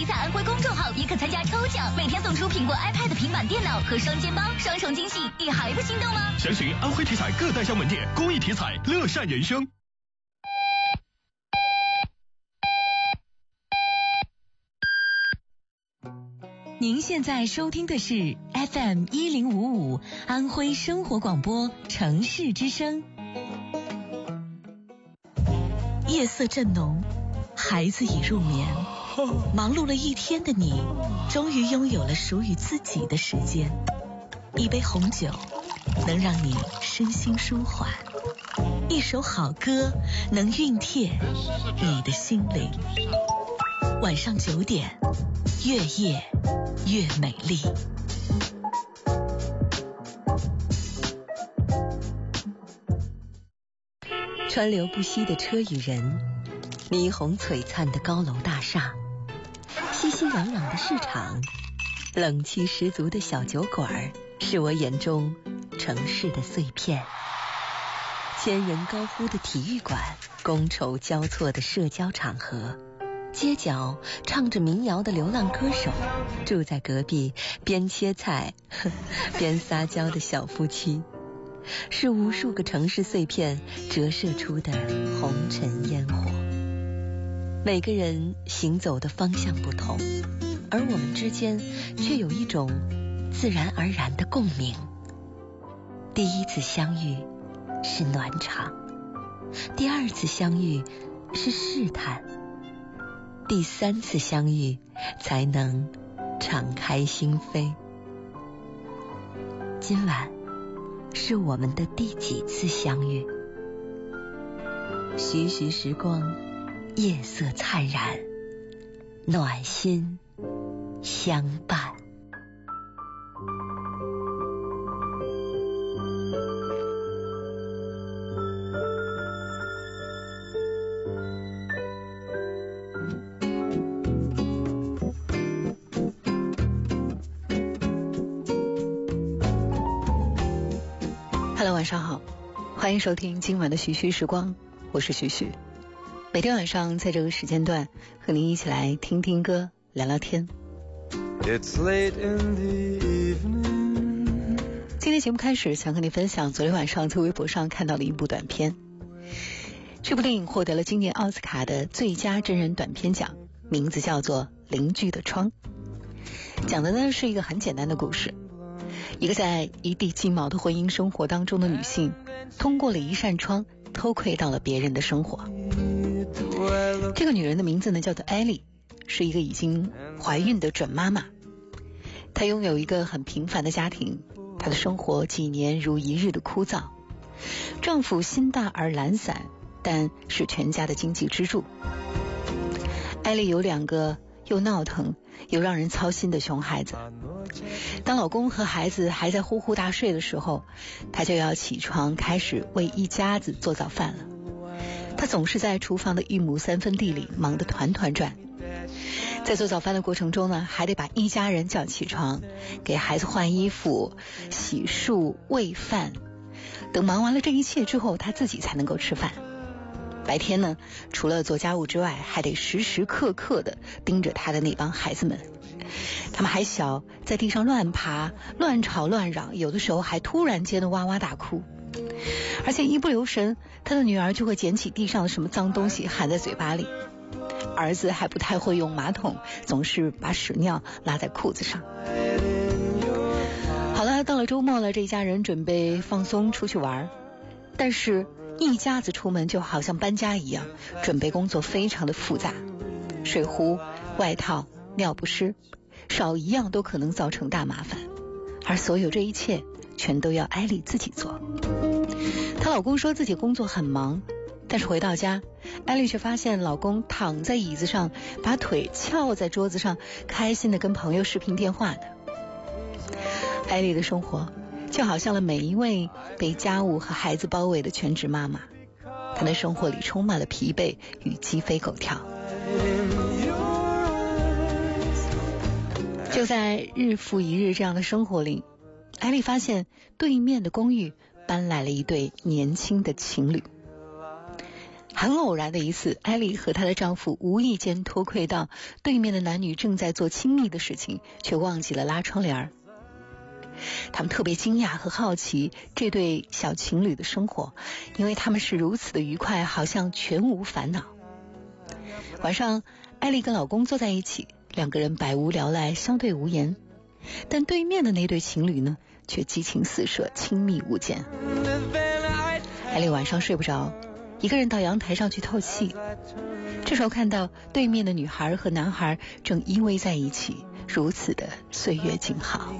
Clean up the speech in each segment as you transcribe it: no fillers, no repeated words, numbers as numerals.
体彩安徽公众号也可参加抽奖，每天送出苹果 iPad 平板电脑和双肩包，双重惊喜，你还不心动吗？详询安徽体彩各代销门店。公益体彩，乐善人生。您现在收听的是 FM 1055安徽生活广播城市之声。夜色正浓，孩子已入眠，忙碌了一天的你终于拥有了属于自己的时间。一杯红酒能让你身心舒缓，一首好歌能熨帖你的心灵。晚上9点，越夜越美丽。川流不息的车与人，霓虹璀璨的高楼大厦，熙熙攘攘的市场，冷气十足的小酒馆，是我眼中城市的碎片。千人高呼的体育馆，觥筹交错的社交场合，街角唱着民谣的流浪歌手，住在隔壁边切菜边撒娇的小夫妻，是无数个城市碎片折射出的红尘烟火。每个人行走的方向不同，而我们之间却有一种自然而然的共鸣。第一次相遇是暖场，第二次相遇是试探，第三次相遇才能敞开心扉。今晚是我们的第几次相遇？徐徐时光，夜色灿然，暖心相伴。晚上好，欢迎收听今晚的徐徐时光，我是徐徐。每天晚上在这个时间段和您一起来听听歌，聊聊天。It's late in the evening。 今天节目开始，想和您分享昨天晚上在微博上看到的一部短片。这部电影获得了今年奥斯卡的最佳真人短片奖，名字叫做《邻居的窗》。讲的呢是一个很简单的故事，一个在一地鸡毛的婚姻生活当中的女性，通过了一扇窗偷窥到了别人的生活。这个女人的名字呢叫做艾莉，是一个已经怀孕的准妈妈。她拥有一个很平凡的家庭，她的生活几年如一日的枯燥。丈夫心大而懒散，但是全家的经济支柱。艾莉有2个又闹腾又让人操心的熊孩子，当老公和孩子还在呼呼大睡的时候，她就要起床开始为一家子做早饭了。她总是在厨房的1亩3分地里忙得团团转，在做早饭的过程中呢，还得把一家人叫起床，给孩子换衣服、洗漱、喂饭等。忙完了这一切之后，她自己才能够吃饭。白天呢，除了做家务之外，还得时时刻刻的盯着他的那帮孩子们。他们还小，在地上乱爬、乱吵乱嚷，有的时候还突然间的哇哇大哭。而且一不留神，他的女儿就会捡起地上的什么脏东西含在嘴巴里。儿子还不太会用马桶，总是把屎尿拉在裤子上。好了，到了周末了，这一家人准备放松出去玩，但是一家子出门就好像搬家一样，准备工作非常的复杂，水壶、外套、尿不湿，少一样都可能造成大麻烦。而所有这一切全都要艾莉自己做。她老公说自己工作很忙，但是回到家，艾莉却发现老公躺在椅子上，把腿翘在桌子上，开心的跟朋友视频电话呢。艾莉的生活就好像了每一位被家务和孩子包围的全职妈妈，她的生活里充满了疲惫与鸡飞狗跳。就在日复一日这样的生活里，艾莉发现对面的公寓搬来了一对年轻的情侣。很偶然的一次，艾莉和她的丈夫无意间偷窥到对面的男女正在做亲密的事情，却忘记了拉窗帘。他们特别惊讶和好奇这对小情侣的生活，因为他们是如此的愉快，好像全无烦恼。晚上，艾莉跟老公坐在一起，两个人百无聊赖，相对无言。但对面的那对情侣呢，却激情四射，亲密无间。艾莉晚上睡不着，一个人到阳台上去透气。这时候看到对面的女孩和男孩正依偎在一起，如此的岁月静好。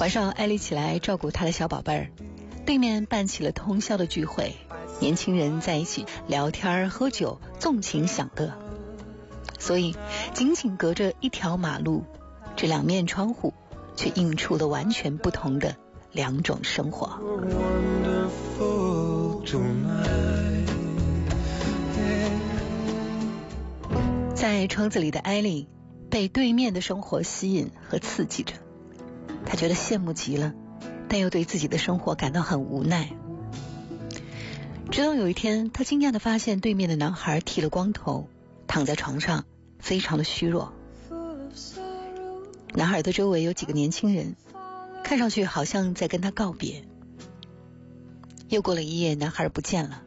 晚上艾莉起来照顾她的小宝贝儿，对面办起了通宵的聚会，年轻人在一起聊天喝酒，纵情享乐。所以仅仅隔着一条马路，这两面窗户却映出了完全不同的两种生活。在窗子里的艾莉被对面的生活吸引和刺激着，她觉得羡慕极了，但又对自己的生活感到很无奈。直到有一天，她惊讶地发现对面的男孩剃了光头，躺在床上，非常的虚弱。男孩的周围有几个年轻人，看上去好像在跟他告别。又过了一夜，男孩不见了，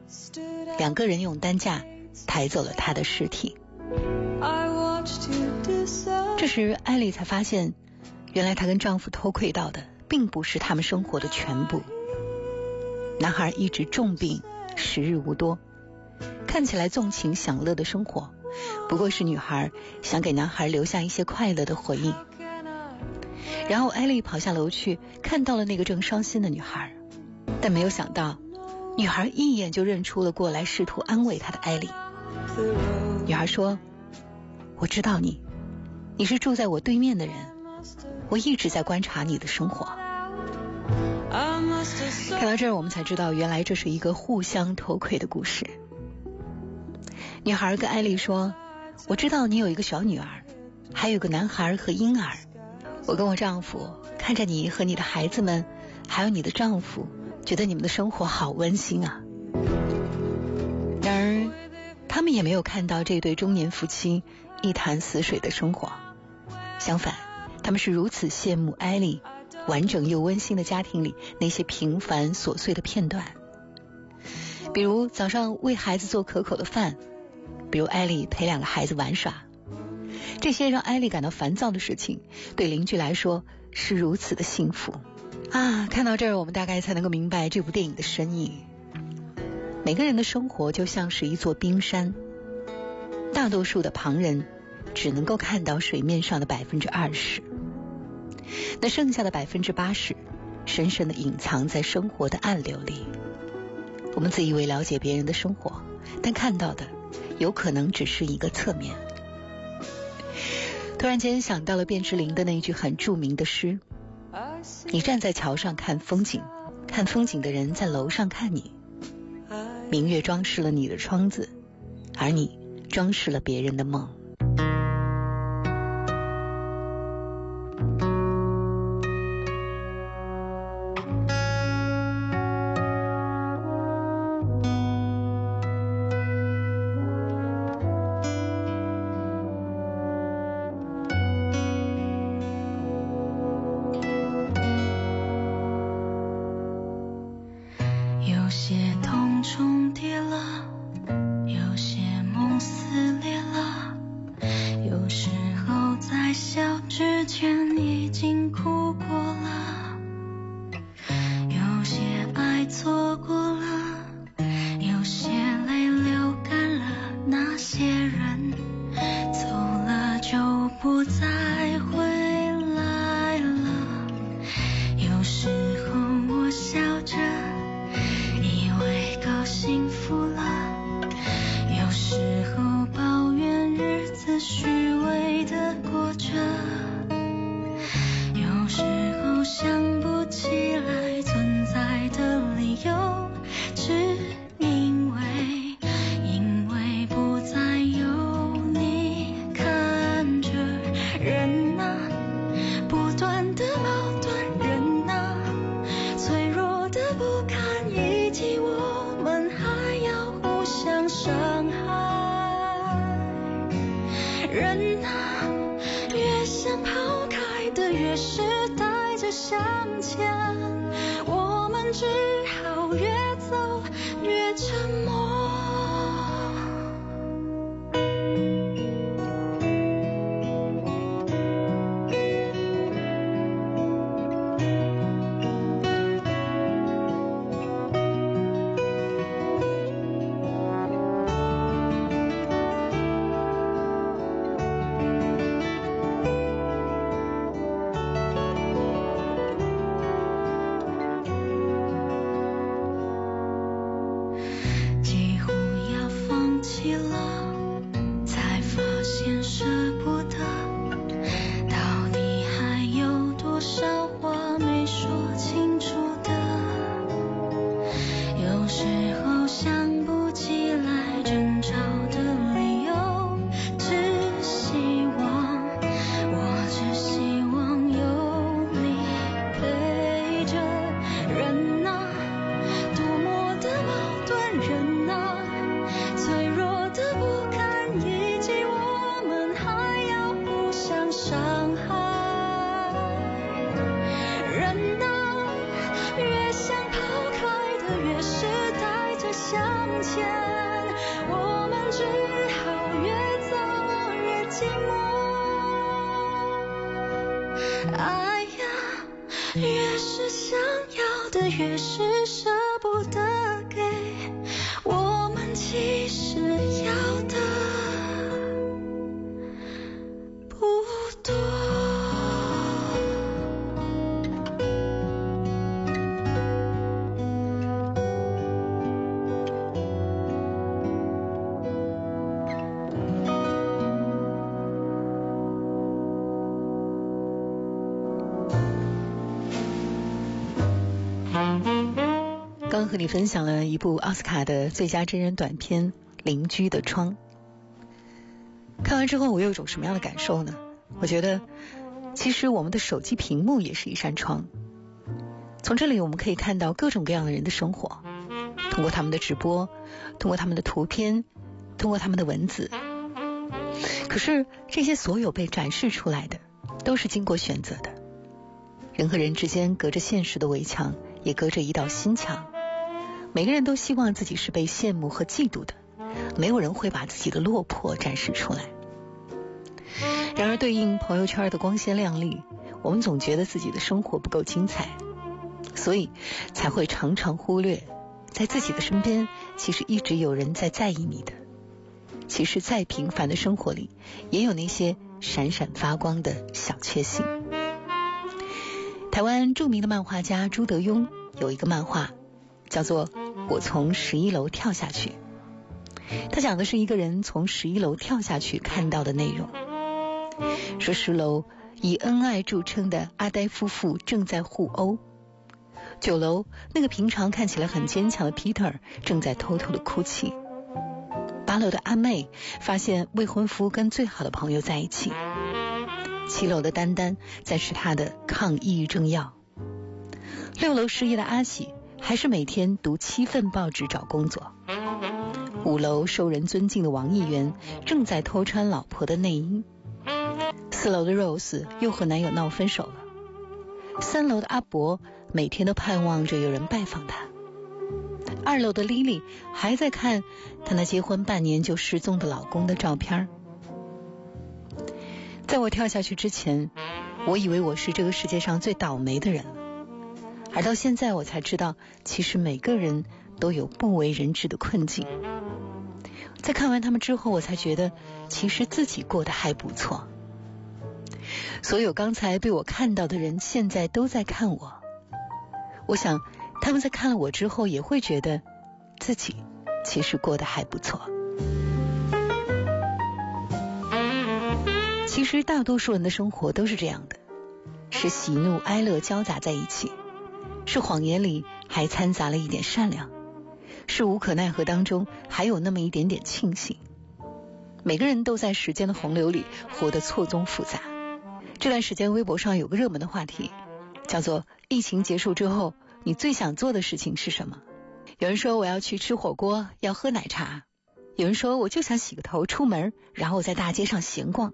两个人用担架抬走了他的尸体。这时艾莉才发现，原来她跟丈夫偷窥到的并不是他们生活的全部。男孩一直重病，时日无多，看起来纵情享乐的生活，不过是女孩想给男孩留下一些快乐的回忆。然后艾莉跑下楼去，看到了那个正伤心的女孩，但没有想到女孩一眼就认出了过来试图安慰她的艾莉。女孩说，我知道你是住在我对面的人，我一直在观察你的生活。看到这儿，我们才知道原来这是一个互相偷窥的故事。女孩跟艾莉说，我知道你有一个小女儿，还有个男孩和婴儿，我跟我丈夫看着你和你的孩子们还有你的丈夫，觉得你们的生活好温馨啊。然而他们也没有看到这对中年夫妻一潭死水的生活，相反，他们是如此羡慕艾莉完整又温馨的家庭里那些平凡琐碎的片段，比如早上为孩子做可口的饭，比如艾莉陪两个孩子玩耍。这些让艾莉感到烦躁的事情，对邻居来说是如此的幸福啊！看到这儿，我们大概才能够明白这部电影的深意。每个人的生活就像是一座冰山，大多数的旁人只能够看到水面上的20%，那剩下的80%深深的隐藏在生活的暗流里。我们自以为了解别人的生活，但看到的有可能只是一个侧面。突然间想到了卞之琳的那句很著名的诗，你站在桥上看风景，看风景的人在楼上看你，明月装饰了你的窗子，而你装饰了别人的梦。只是带着向前，我们只好越走越沉默。刚和你分享了一部奥斯卡的最佳真人短片《邻居的窗》，看完之后我又有种什么样的感受呢？我觉得其实我们的手机屏幕也是一扇窗，从这里我们可以看到各种各样的人的生活，通过他们的直播，通过他们的图片，通过他们的文字。可是这些所有被展示出来的都是经过选择的，人和人之间隔着现实的围墙，也隔着一道心墙，每个人都希望自己是被羡慕和嫉妒的，没有人会把自己的落魄展示出来。然而对应朋友圈的光鲜亮丽，我们总觉得自己的生活不够精彩，所以才会常常忽略在自己的身边其实一直有人在意你的。其实再平凡的生活里也有那些闪闪发光的小确幸。台湾著名的漫画家朱德庸有一个漫画叫做《我从11楼跳下去》，他讲的是一个人从11楼跳下去看到的内容，说10楼以恩爱著称的阿呆夫妇正在互殴，9楼那个平常看起来很坚强的 Peter 正在偷偷的哭泣，8楼的阿妹发现未婚夫跟最好的朋友在一起，7楼的丹丹在吃她的抗抑郁症药，6楼失业的阿喜还是每天读7份报纸找工作，5楼受人尊敬的王议员正在偷穿老婆的内衣，4楼的 Rose 又和男友闹分手了，3楼的阿伯每天都盼望着有人拜访他，2楼的 Lily 还在看她那结婚半年就失踪的老公的照片。在我跳下去之前，我以为我是这个世界上最倒霉的人了，而到现在我才知道，其实每个人都有不为人知的困境。在看完他们之后，我才觉得其实自己过得还不错。所有刚才被我看到的人现在都在看我，我想他们在看了我之后也会觉得自己其实过得还不错。其实大多数人的生活都是这样的，是喜怒哀乐交杂在一起，是谎言里还掺杂了一点善良，是无可奈何当中还有那么一点点庆幸。每个人都在时间的洪流里活得错综复杂。这段时间微博上有个热门的话题，叫做疫情结束之后你最想做的事情是什么。有人说我要去吃火锅，要喝奶茶，有人说我就想洗个头出门然后在大街上闲逛，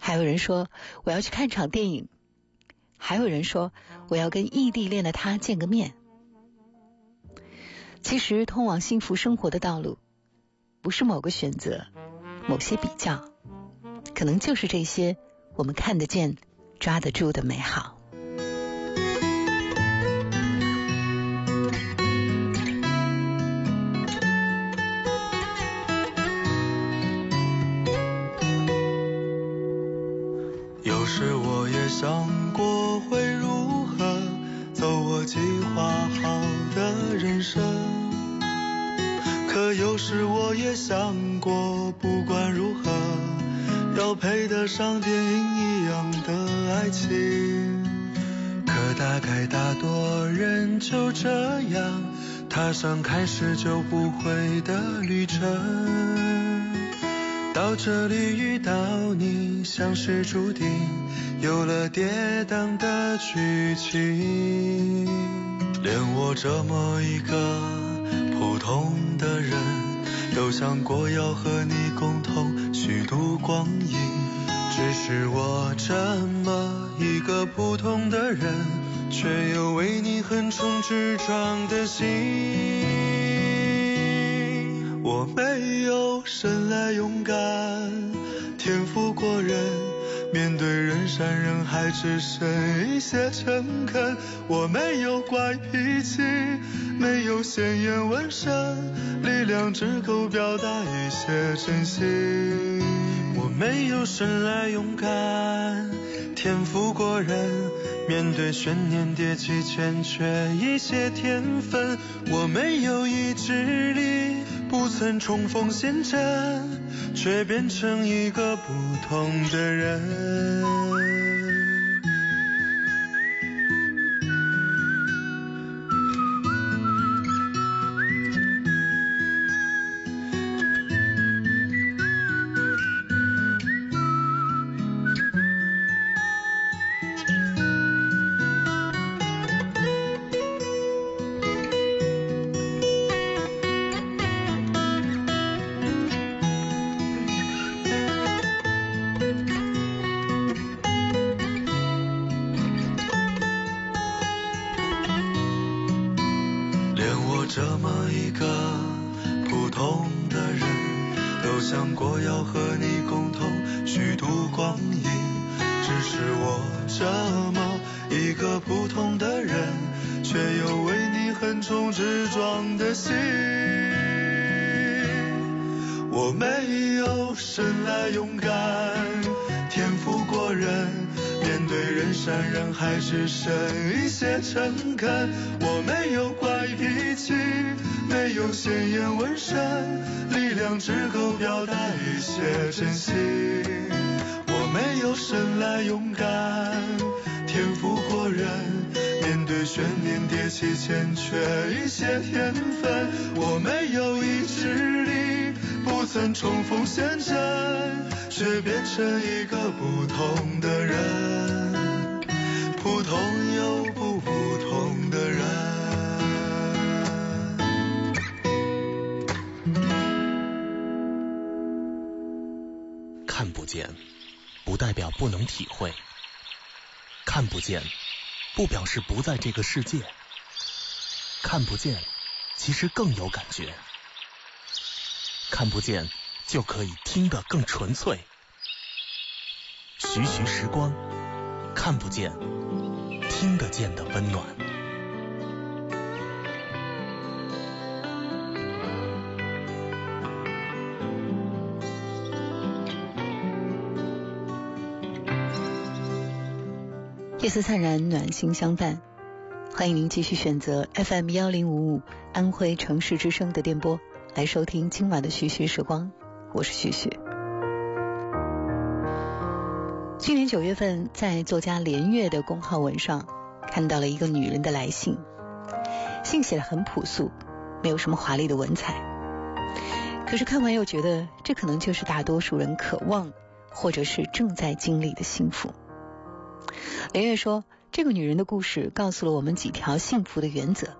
还有人说我要去看场电影，还有人说我要跟异地恋的他见个面。其实通往幸福生活的道路不是某个选择，某些比较，可能就是这些我们看得见抓得住的美好。有时我也想过会如何走我计划好的人生，可有时我也想过不管如何要配得上电影一样的爱情，可大概大多人就这样踏上开始就不回的旅程。到这里遇到你，像是注定有了跌宕的剧情，连我这么一个普通的人都想过要和你共同虚度光阴，只是我这么一个普通的人，却又为你横冲直撞的心。我没有生来勇敢，天赋过人，面对人山人海只剩一些诚恳。我没有怪脾气，没有鲜艳纹身，力量只够表达一些真心。我没有生来勇敢，天赋过人，面对悬念迭起欠缺一些天分。我没有意志力，不曾冲锋陷阵，却变成一个不同的人。只剩一些诚恳，我没有怪脾气，没有鲜艳纹身，力量只够表达一些真心。我没有生来勇敢，天赋过人，面对悬念迭起欠缺一些天分。我没有意志力，不曾冲锋陷阵，却变成一个不同的人。不同又不同的人，看不见不代表不能体会，看不见不表示不在这个世界，看不见其实更有感觉，看不见就可以听得更纯粹。徐徐时光，看不见听得见的温暖。夜色灿然，暖心相伴。欢迎您继续选择 FM1055 安徽城市之声的电波来收听今晚的徐徐时光，我是徐徐。去年9月份，在作家连月的公号文上看到了一个女人的来信，信写得很朴素，没有什么华丽的文采，可是看完又觉得这可能就是大多数人渴望或者是正在经历的幸福。连月说，这个女人的故事告诉了我们几条幸福的原则。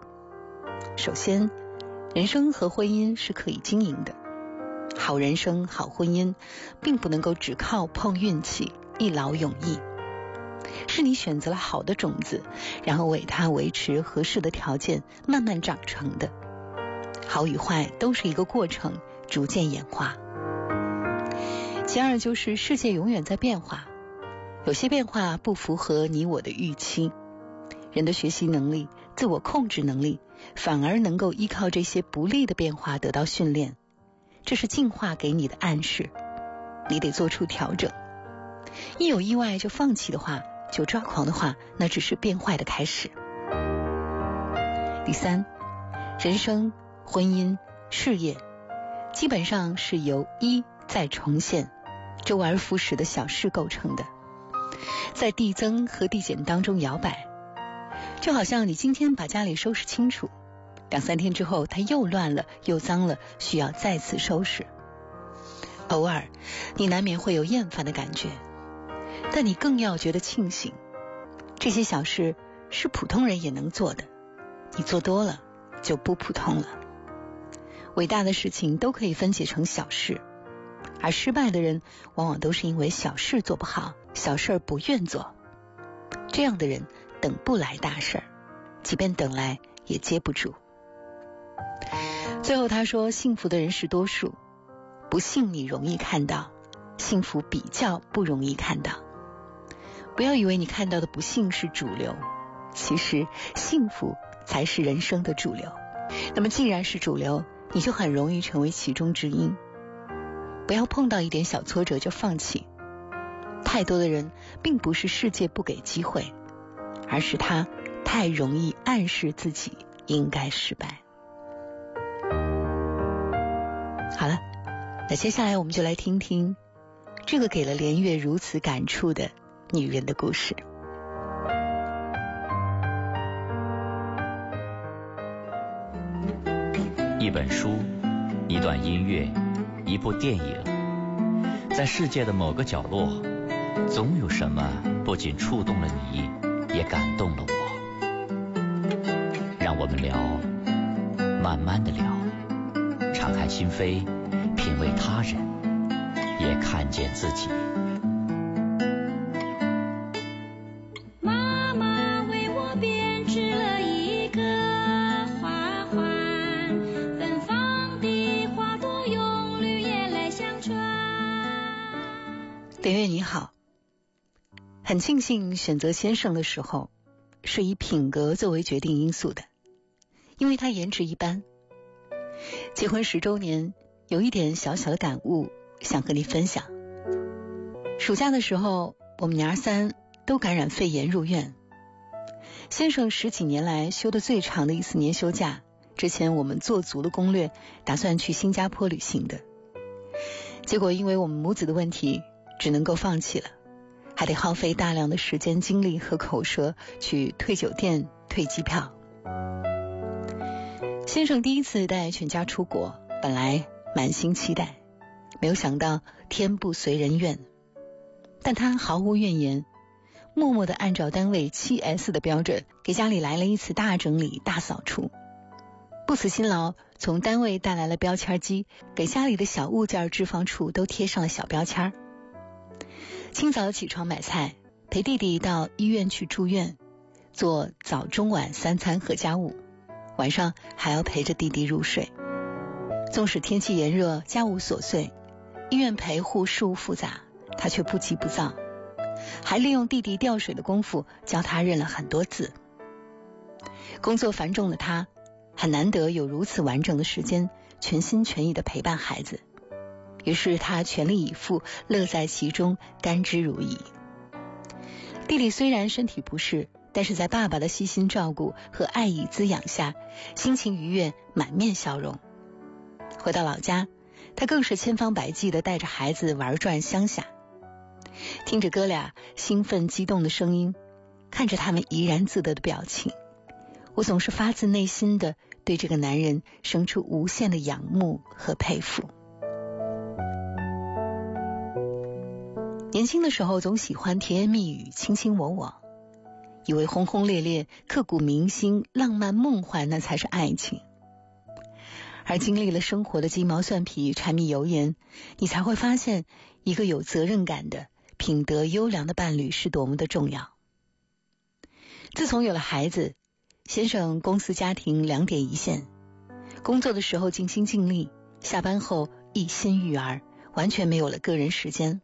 首先，人生和婚姻是可以经营的，好人生好婚姻并不能够只靠碰运气一劳永逸，是你选择了好的种子，然后为它维持合适的条件，慢慢长成的。好与坏都是一个过程，逐渐演化。其二就是世界永远在变化，有些变化不符合你我的预期。人的学习能力、自我控制能力，反而能够依靠这些不利的变化得到训练，这是进化给你的暗示，你得做出调整。一有意外就放弃的话，就抓狂的话，那只是变坏的开始。第三，人生、婚姻、事业基本上是由一再重现、周而复始的小事构成的，在递增和递减当中摇摆。就好像你今天把家里收拾清楚，2-3天之后它又乱了又脏了，需要再次收拾。偶尔你难免会有厌烦的感觉，但你更要觉得庆幸，这些小事是普通人也能做的，你做多了就不普通了。伟大的事情都可以分解成小事，而失败的人往往都是因为小事做不好，小事不愿做，这样的人等不来大事，即便等来也接不住。最后他说，幸福的人是多数，不幸你容易看到，幸福比较不容易看到。不要以为你看到的不幸是主流，其实幸福才是人生的主流。那么既然是主流，你就很容易成为其中之一。不要碰到一点小挫折就放弃。太多的人并不是世界不给机会，而是他太容易暗示自己应该失败。好了，那接下来我们就来听听这个给了连月如此感触的女人的故事。一本书，一段音乐，一部电影，在世界的某个角落，总有什么不仅触动了你，也感动了我。让我们聊，慢慢的聊，敞开心扉，品味他人，也看见自己。连月你好，很庆幸选择先生的时候是以品格作为决定因素的，因为他颜值一般。结婚10周年，有一点小小的感悟想和你分享。暑假的时候，我们娘3都感染肺炎入院，先生10几年来休得最长的一次年休假，之前我们做足了攻略，打算去新加坡旅行的，结果因为我们母子的问题，只能够放弃了，还得耗费大量的时间、精力和口舌去退酒店、退机票。先生第一次带全家出国，本来满心期待，没有想到天不随人愿，但他毫无怨言，默默地按照单位 7S 的标准给家里来了一次大整理、大扫除，不辞辛劳，从单位带来了标签机，给家里的小物件置放处都贴上了小标签。清早起床买菜，陪弟弟到医院去住院，做早中晚3餐和家务，晚上还要陪着弟弟入睡。纵使天气炎热，家务琐碎，医院陪护事务复杂，他却不急不躁，还利用弟弟吊水的功夫教他认了很多字。工作繁重的他，很难得有如此完整的时间，全心全意地陪伴孩子，于是他全力以赴，乐在其中，甘之如饴。弟弟虽然身体不适，但是在爸爸的悉心照顾和爱意滋养下，心情愉悦，满面笑容。回到老家，他更是千方百计地带着孩子玩转乡下，听着哥俩兴奋激动的声音，看着他们怡然自得的表情，我总是发自内心地对这个男人生出无限的仰慕和佩服。年轻的时候总喜欢甜言蜜语、卿卿我我，以为轰轰烈烈、刻骨铭心、浪漫梦幻那才是爱情，而经历了生活的鸡毛蒜皮、柴米油盐，你才会发现一个有责任感的、品德优良的伴侣是多么的重要。自从有了孩子，先生公司家庭两点一线，工作的时候尽心尽力，下班后一心育儿，完全没有了个人时间。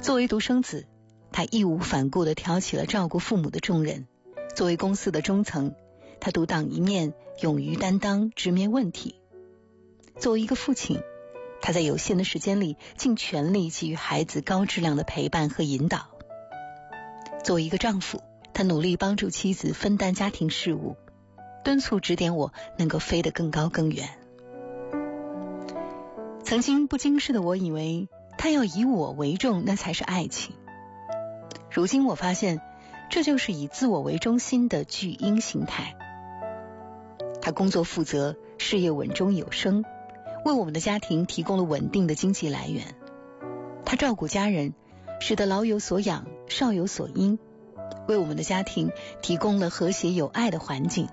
作为独生子，他义无反顾地挑起了照顾父母的重任。作为公司的中层，他独当一面，勇于担当，直面问题。作为一个父亲，他在有限的时间里尽全力给予孩子高质量的陪伴和引导。作为一个丈夫，他努力帮助妻子分担家庭事务，敦促指点我能够飞得更高更远。曾经不经事的我以为他要以我为重，那才是爱情。如今我发现，这就是以自我为中心的巨婴心态。他工作负责，事业稳中有升，为我们的家庭提供了稳定的经济来源。他照顾家人，使得老有所养，少有所依，为我们的家庭提供了和谐有爱的环境。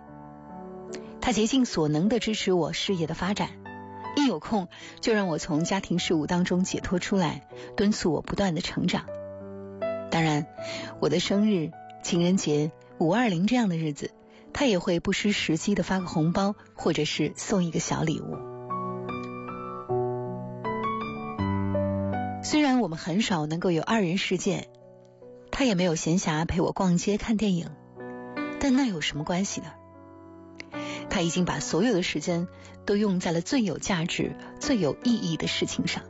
他竭尽所能地支持我事业的发展，一有空就让我从家庭事务当中解脱出来，敦促我不断地成长。当然，我的生日、情人节、520这样的日子，他也会不失时机地发个红包，或者是送一个小礼物。虽然我们很少能够有二人世界，他也没有闲暇陪我逛街看电影，但那有什么关系呢？他已经把所有的时间都用在了最有价值、最有意义的事情上。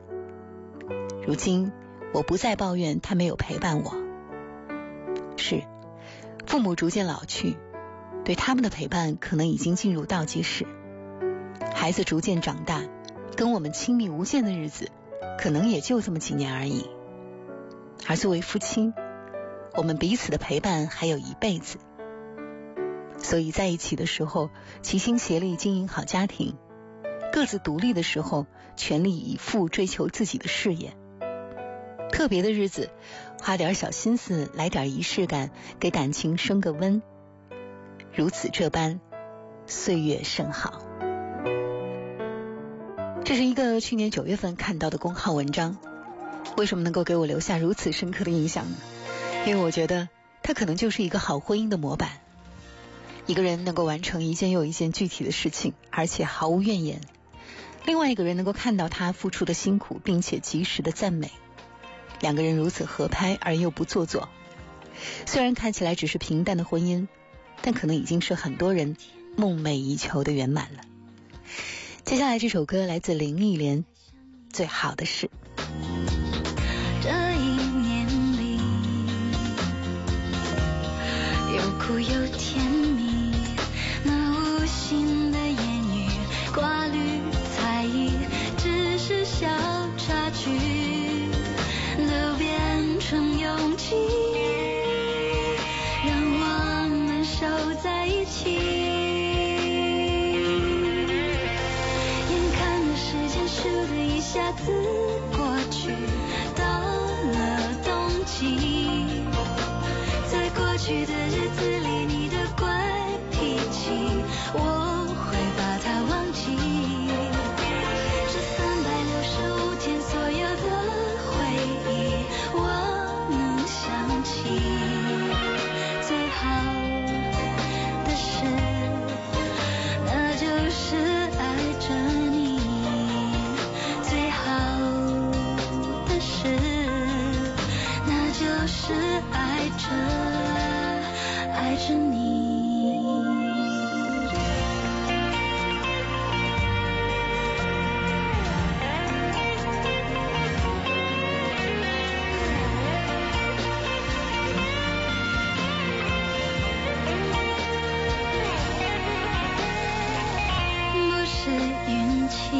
如今我不再抱怨他没有陪伴我。是，父母逐渐老去，对他们的陪伴可能已经进入倒计时。孩子逐渐长大，跟我们亲密无间的日子可能也就这么几年而已。而作为夫妻，我们彼此的陪伴还有一辈子。所以在一起的时候，齐心协力经营好家庭；各自独立的时候，全力以赴追求自己的事业。特别的日子，花点小心思，来点仪式感，给感情升个温。如此这般，岁月甚好。这是一个去年9月份看到的公号文章。为什么能够给我留下如此深刻的印象呢？因为我觉得它可能就是一个好婚姻的模板。一个人能够完成一件又一件具体的事情，而且毫无怨言，另外一个人能够看到他付出的辛苦，并且及时的赞美，两个人如此合拍而又不做作。虽然看起来只是平淡的婚姻，但可能已经是很多人梦寐以求的圆满了。接下来这首歌来自林忆莲，《最好的事》。这一年里有苦有甜蜜，那无心的言语挂虑猜疑，只是小插曲，都变成勇气，让我们守在一起。下次过去到了冬季，在过去的日子里，你的怪脾气我会把它忘记。这365天所有的回忆我能想起，最好的事那就是爱着你，是爱着爱着你。不是运气，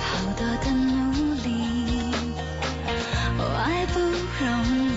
好多的努力，爱不容易，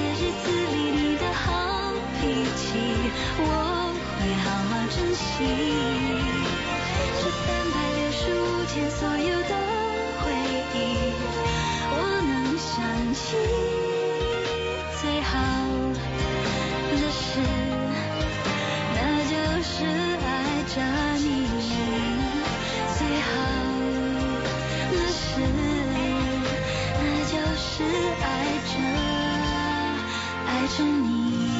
里你的好脾气，我会好好珍惜。这365天所有的回忆，我能想起最好的事，那就是爱着你。最好的事，那就是爱着你。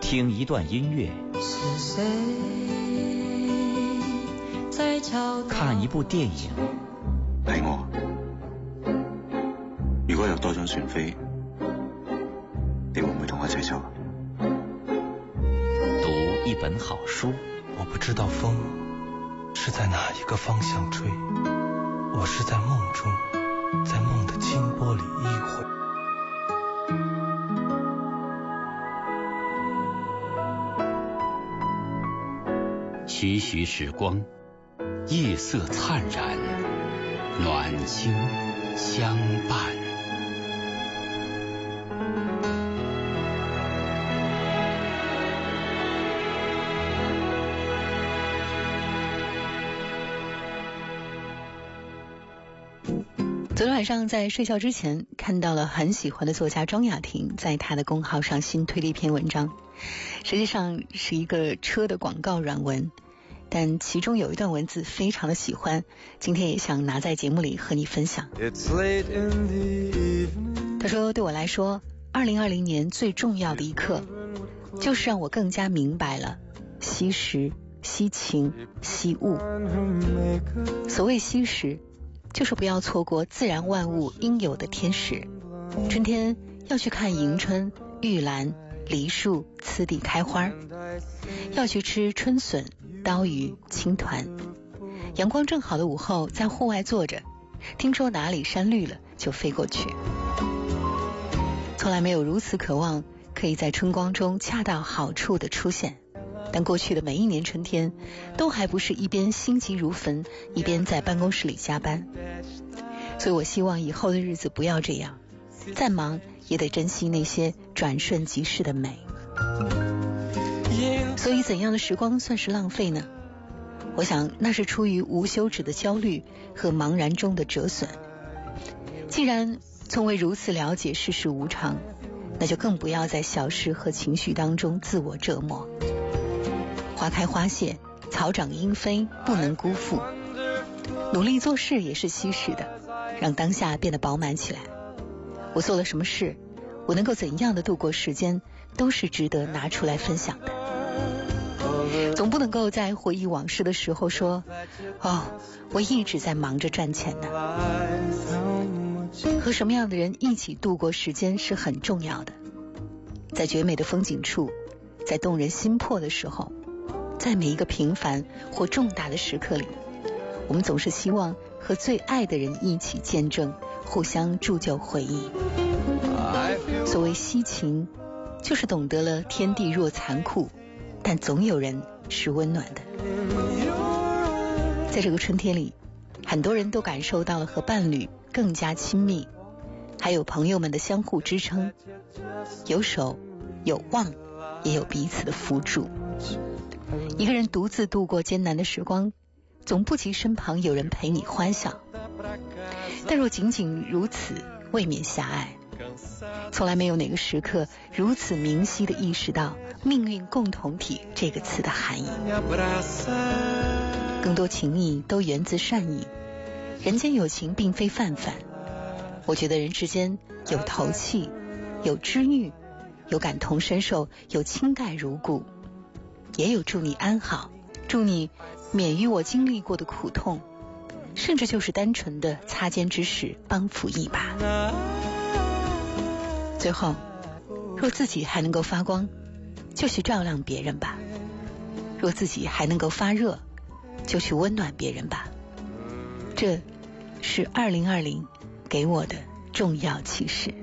听一段音乐，看一部电影，係我。如果有多張船飛，你會唔會同我一齊走？讀一本好書，我不知道風是在哪一個方向吹，我是在夢中，在夢的清波裡一回。徐徐时光，夜色灿然，暖心相伴。昨天晚上在睡觉之前看到了很喜欢的作家庄雅婷在她的公号上新推了一篇文章，实际上是一个车的广告软文，但其中有一段文字非常的喜欢，今天也想拿在节目里和你分享。他说，对我来说2020年最重要的一刻，就是让我更加明白了惜时惜情惜物。所谓惜时，就是不要错过自然万物应有的天时。春天要去看迎春、玉兰、梨树次第开花，要去吃春笋、刀鱼、青团。阳光正好的午后，在户外坐着，听说哪里山绿了，就飞过去。从来没有如此渴望可以在春光中恰到好处的出现，但过去的每一年春天，都还不是一边心急如焚，一边在办公室里加班。所以我希望以后的日子不要这样，再忙也得珍惜那些转瞬即逝的美。所以怎样的时光算是浪费呢？我想那是出于无休止的焦虑和茫然中的折损。既然从未如此了解世事无常，那就更不要在小事和情绪当中自我折磨。花开花谢，草长莺飞，不能辜负。努力做事也是惜时的，让当下变得饱满起来。我做了什么事，我能够怎样的度过时间，都是值得拿出来分享的。总不能够在回忆往事的时候说，哦，我一直在忙着赚钱呢。和什么样的人一起度过时间是很重要的。在绝美的风景处，在动人心魄的时候，在每一个平凡或重大的时刻里，我们总是希望和最爱的人一起见证，互相铸就回忆。所谓惜情，就是懂得了天地若残酷，但总有人是温暖的。在这个春天里，很多人都感受到了和伴侣更加亲密，还有朋友们的相互支撑，有守有望，也有彼此的扶助。一个人独自度过艰难的时光，总不及身旁有人陪你欢笑。但若仅仅如此，未免狭隘。从来没有哪个时刻如此明晰地意识到命运共同体这个词的含义。更多情谊都源自善意，人间有情并非泛泛。我觉得人之间有投契，有知遇，有感同身受，有清淡如故，也有祝你安好，祝你免于我经历过的苦痛，甚至就是单纯的擦肩之时帮扶一把。最后，若自己还能够发光，就去照亮别人吧；若自己还能够发热，就去温暖别人吧。这是2020给我的重要启示。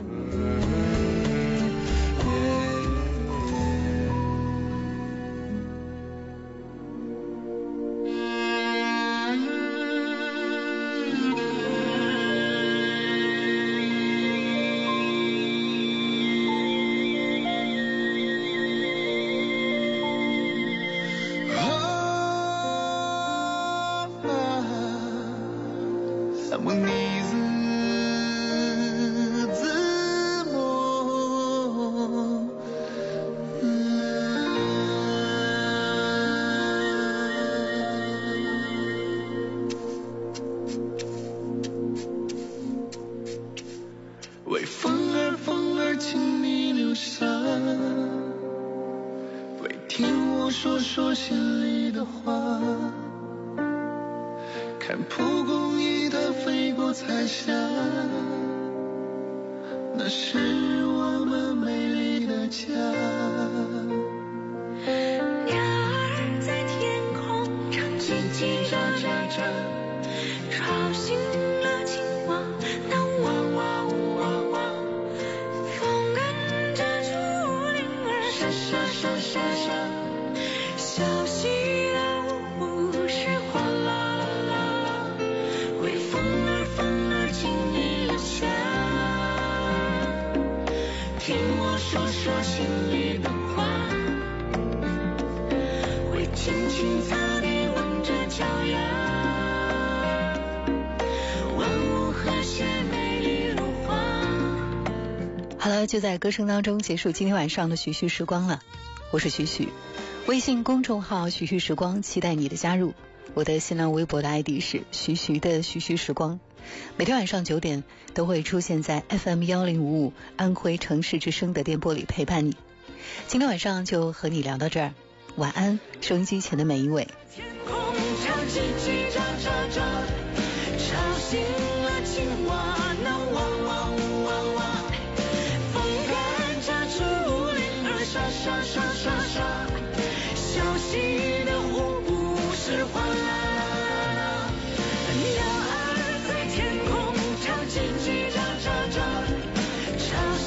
就在歌声当中结束今天晚上的徐徐时光了，我是徐徐，微信公众号徐徐时光，期待你的加入。我的新浪微博的 ID 是徐徐的徐徐时光，每天晚上9点都会出现在 FM1055 安徽城市之声的电波里陪伴你。今天晚上就和你聊到这儿，晚安，收音机前的每一位。天空吵醒了青蛙，那汪汪呜汪汪，沙沙沙沙沙，小溪的湖不是哗啦啦啦啦，鸟儿在天空唱叽叽喳喳喳，吵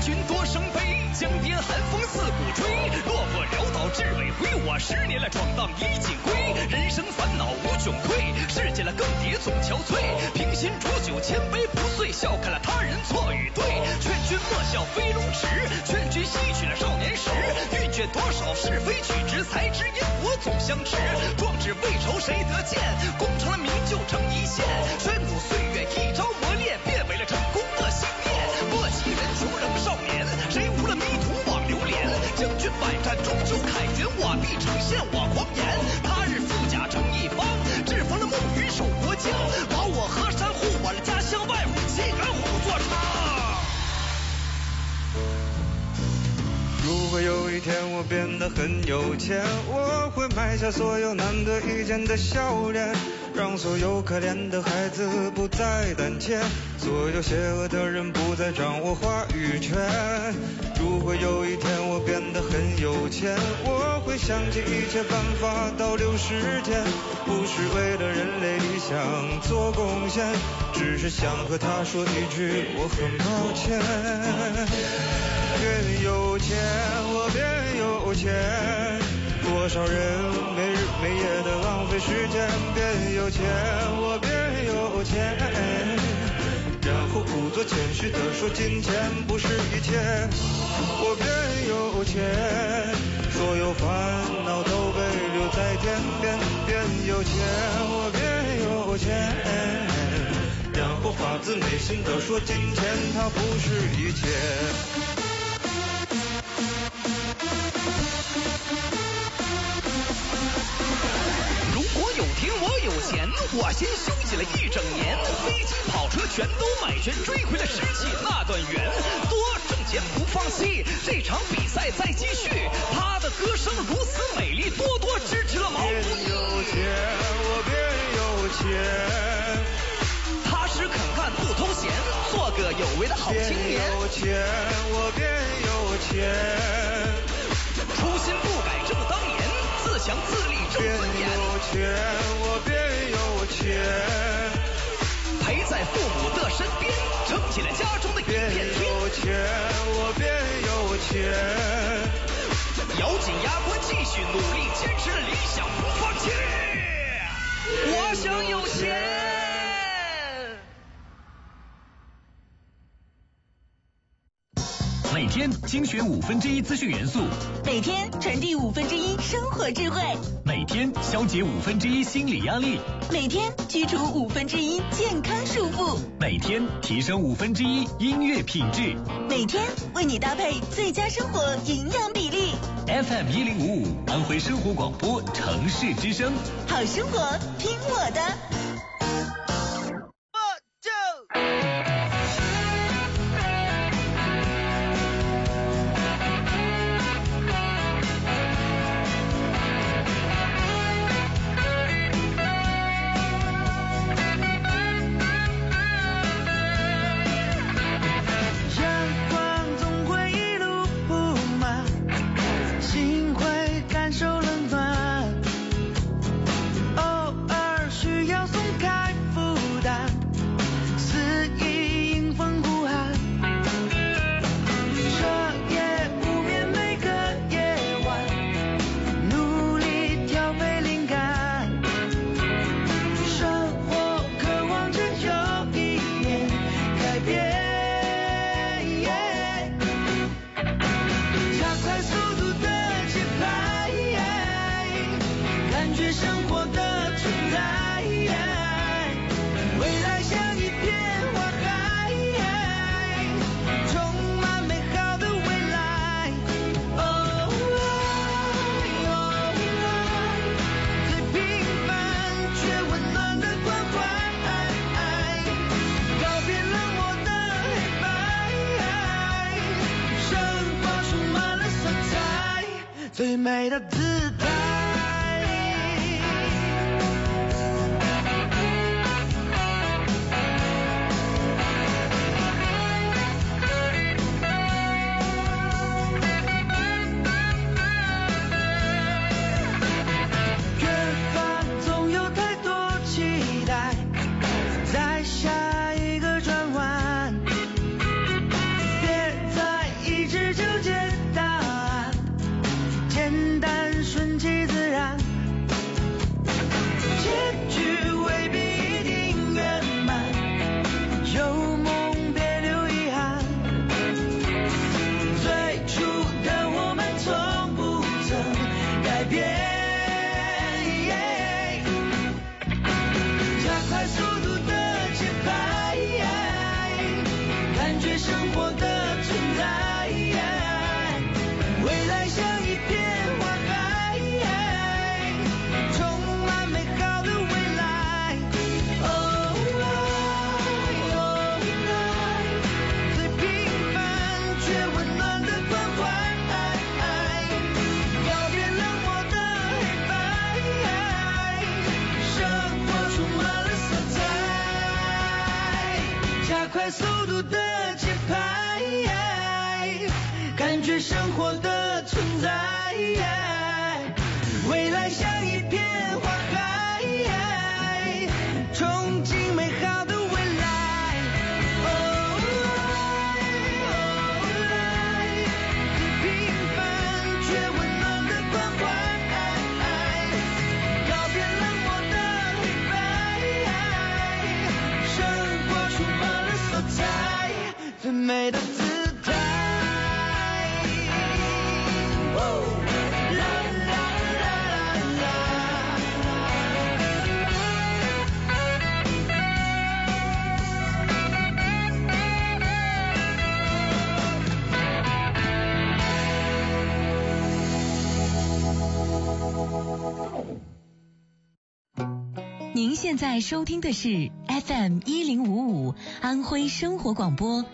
千军多生悲，江边寒风刺骨吹，落魄潦倒至尾回，我10年来闯荡一尽归，人生烦恼无穷匮，世界了更迭总憔悴，平心煮酒千杯不醉，笑看了他人错与对，劝君莫笑飞龙迟，劝君吸取了少年时，欲卷多少是非曲直，才知因果总相持，壮志未酬谁得见，功成了名就成一线，宣古岁月一朝磨练，变为了成功的信念，莫欺人穷仍少年，谁无了迷途枉流连，将军百战终究凯旋，我必呈现我狂言，他日富甲成一方，制服了孟鱼守国境，保我河山护我的家乡，外虎岂敢虎作伥。如果有一天我变得很有钱，我会买下所有难得一见的笑脸，让所有可怜的孩子不再胆怯，所有邪恶的人不再掌握话语权。如果有一天我变得很有钱，我会想尽一切办法倒流时间，不是为了人类理想做贡献，只是想和他说一句我很抱歉。越有钱我变有钱，多少人没日没夜的浪费时间，变有钱我变有钱，然后故作谦虚的说金钱不是一切，我变有钱，所有烦恼都被留在天边，变有钱我变有钱，然后发自内心的说金钱它不是一切。钱，我先休息了一整年，飞机跑车全都买全，追回了失去那段缘，多挣钱不放弃，这场比赛再继续，他的歌声如此美丽，多多支持了毛不易。变有钱我变有钱，踏实肯干不偷闲，做个有为的好青年。变有钱我变有钱，初心不改正当年，自强自立正尊严。变有钱我变有钱，陪在父母的身边，撑起了家中的一片天。变有钱我变有钱，咬紧牙关继续努力，坚持了理想不放弃。我想有钱。每天精选1/5资讯元素，每天传递1/5生活智慧，每天消解1/5心理压力，每天驱除1/5健康束缚，每天提升1/5音乐品质，每天为你搭配最佳生活营养比例。FM 1055安徽生活广播城市之声，好生活听我的。最美的姿态，在下一个转弯，别再觉生活的存在，未来像一片花海，充满美好的未来。Oh life, oh life， 最平凡却温暖的关怀，告别冷漠的黑白，生活充满了色彩，加快速度的节拍，感觉生活的存在，未来像一片花海，憧憬美好的未来。Oh life, oh life， 最平凡却温暖的关怀，告别冷漠的黑白，生活充满了色彩，最美的姿态。您现在收听的是 FM1055 安徽生活广播。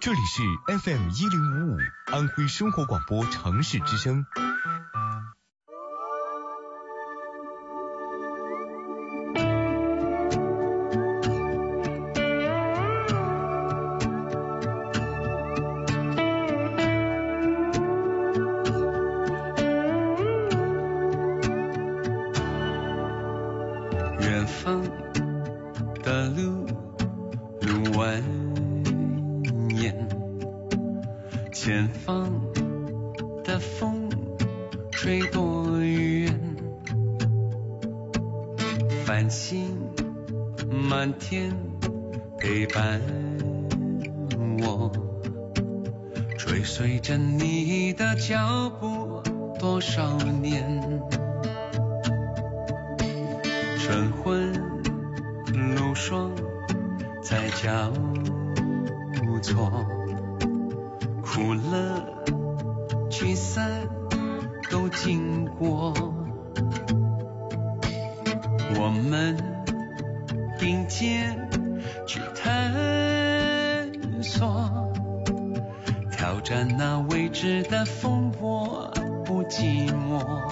这里是 FM 1055安徽生活广播城市之声。远方的路蜿蜒，前方的风吹多远，繁星满天陪伴我，追随着你的脚步多少年。晨昏露霜在交错，苦乐聚散都经过，我们并肩去探索，挑战那未知的风波，不寂寞。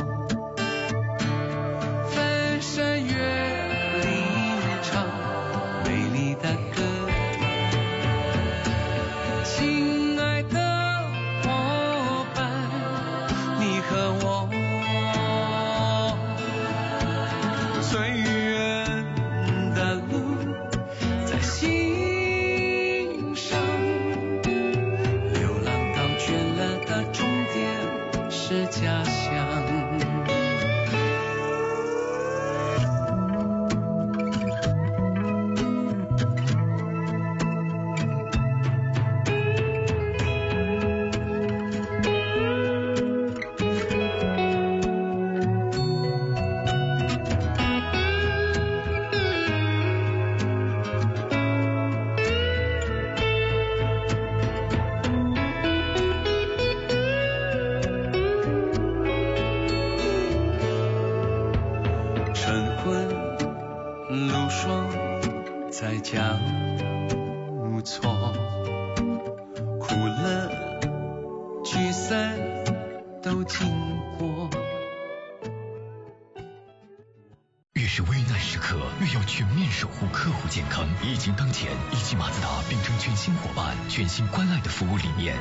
疫情当前，一汽马自达秉承全新伙伴、全新关爱的服务理念，